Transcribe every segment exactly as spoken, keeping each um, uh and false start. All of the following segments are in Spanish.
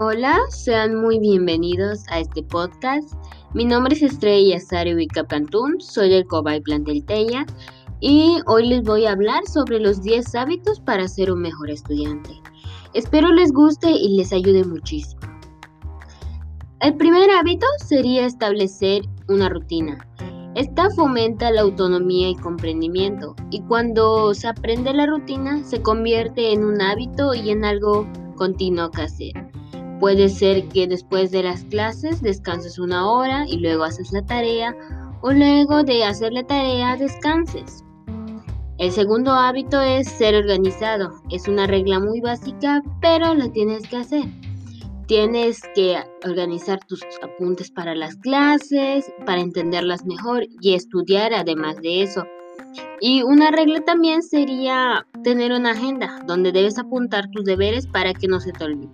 Hola, sean muy bienvenidos a este podcast. Mi nombre es Estrella Sarewika Pantun, soy el Cobay Plantel Tella y hoy les voy a hablar sobre los diez hábitos para ser un mejor estudiante. Espero les guste y les ayude muchísimo. El primer hábito sería establecer una rutina. Esta fomenta la autonomía y comprendimiento, y cuando se aprende la rutina se convierte en un hábito y en algo continuo que hacer. Puede ser que después de las clases descanses una hora y luego haces la tarea, o luego de hacer la tarea descanses. El segundo hábito es ser organizado. Es una regla muy básica, pero la tienes que hacer. Tienes que organizar tus apuntes para las clases, para entenderlas mejor y estudiar además de eso. Y una regla también sería tener una agenda donde debes apuntar tus deberes para que no se te olvide.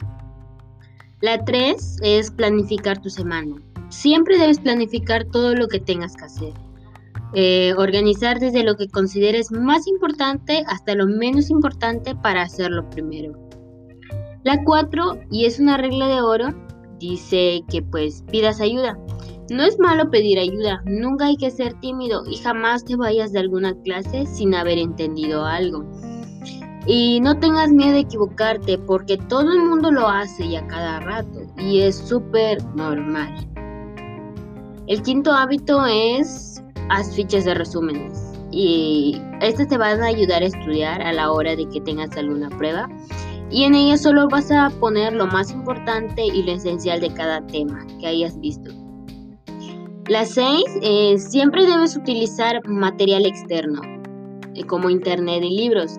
La tres es planificar tu semana. Siempre debes planificar todo lo que tengas que hacer. Eh, organizar desde lo que consideres más importante hasta lo menos importante para hacerlo primero. La cuatro, y es una regla de oro, dice que pues pidas ayuda. No es malo pedir ayuda, nunca hay que ser tímido y jamás te vayas de alguna clase sin haber entendido algo. Y no tengas miedo de equivocarte porque todo el mundo lo hace y a cada rato y es súper normal. El quinto hábito es haz fichas de resúmenes y estas te van a ayudar a estudiar a la hora de que tengas alguna prueba y en ellas solo vas a poner lo más importante y lo esencial de cada tema que hayas visto. La seis, eh, siempre debes utilizar material externo eh, como internet y libros.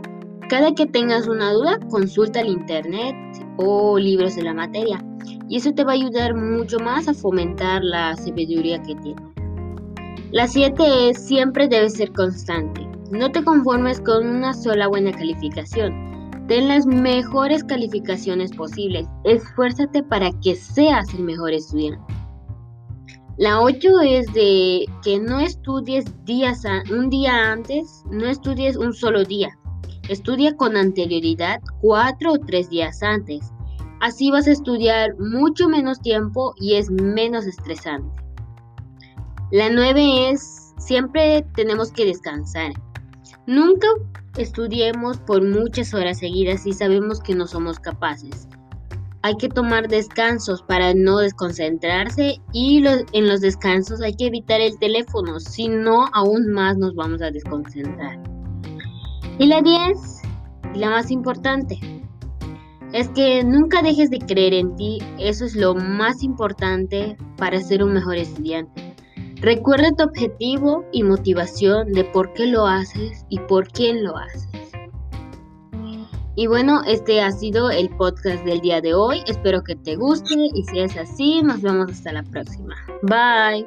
Cada que tengas una duda, consulta el internet o libros de la materia y eso te va a ayudar mucho más a fomentar la sabiduría que tienes. La siete es siempre debes ser constante. No te conformes con una sola buena calificación. Ten las mejores calificaciones posibles. Esfuérzate para que seas el mejor estudiante. La ocho es de que no estudies días a, un día antes, no estudies un solo día. Estudia con anterioridad cuatro o tres días antes. Así vas a estudiar mucho menos tiempo y es menos estresante. La nueve es siempre tenemos que descansar. Nunca estudiemos por muchas horas seguidas si sabemos que no somos capaces. Hay que tomar descansos para no desconcentrarse y los, en los descansos hay que evitar el teléfono, si no aún más nos vamos a desconcentrar. Y la diez, la más importante, es que nunca dejes de creer en ti. Eso es lo más importante para ser un mejor estudiante. Recuerda tu objetivo y motivación de por qué lo haces y por quién lo haces. Y bueno, este ha sido el podcast del día de hoy. Espero que te guste y si es así, nos vemos hasta la próxima. Bye.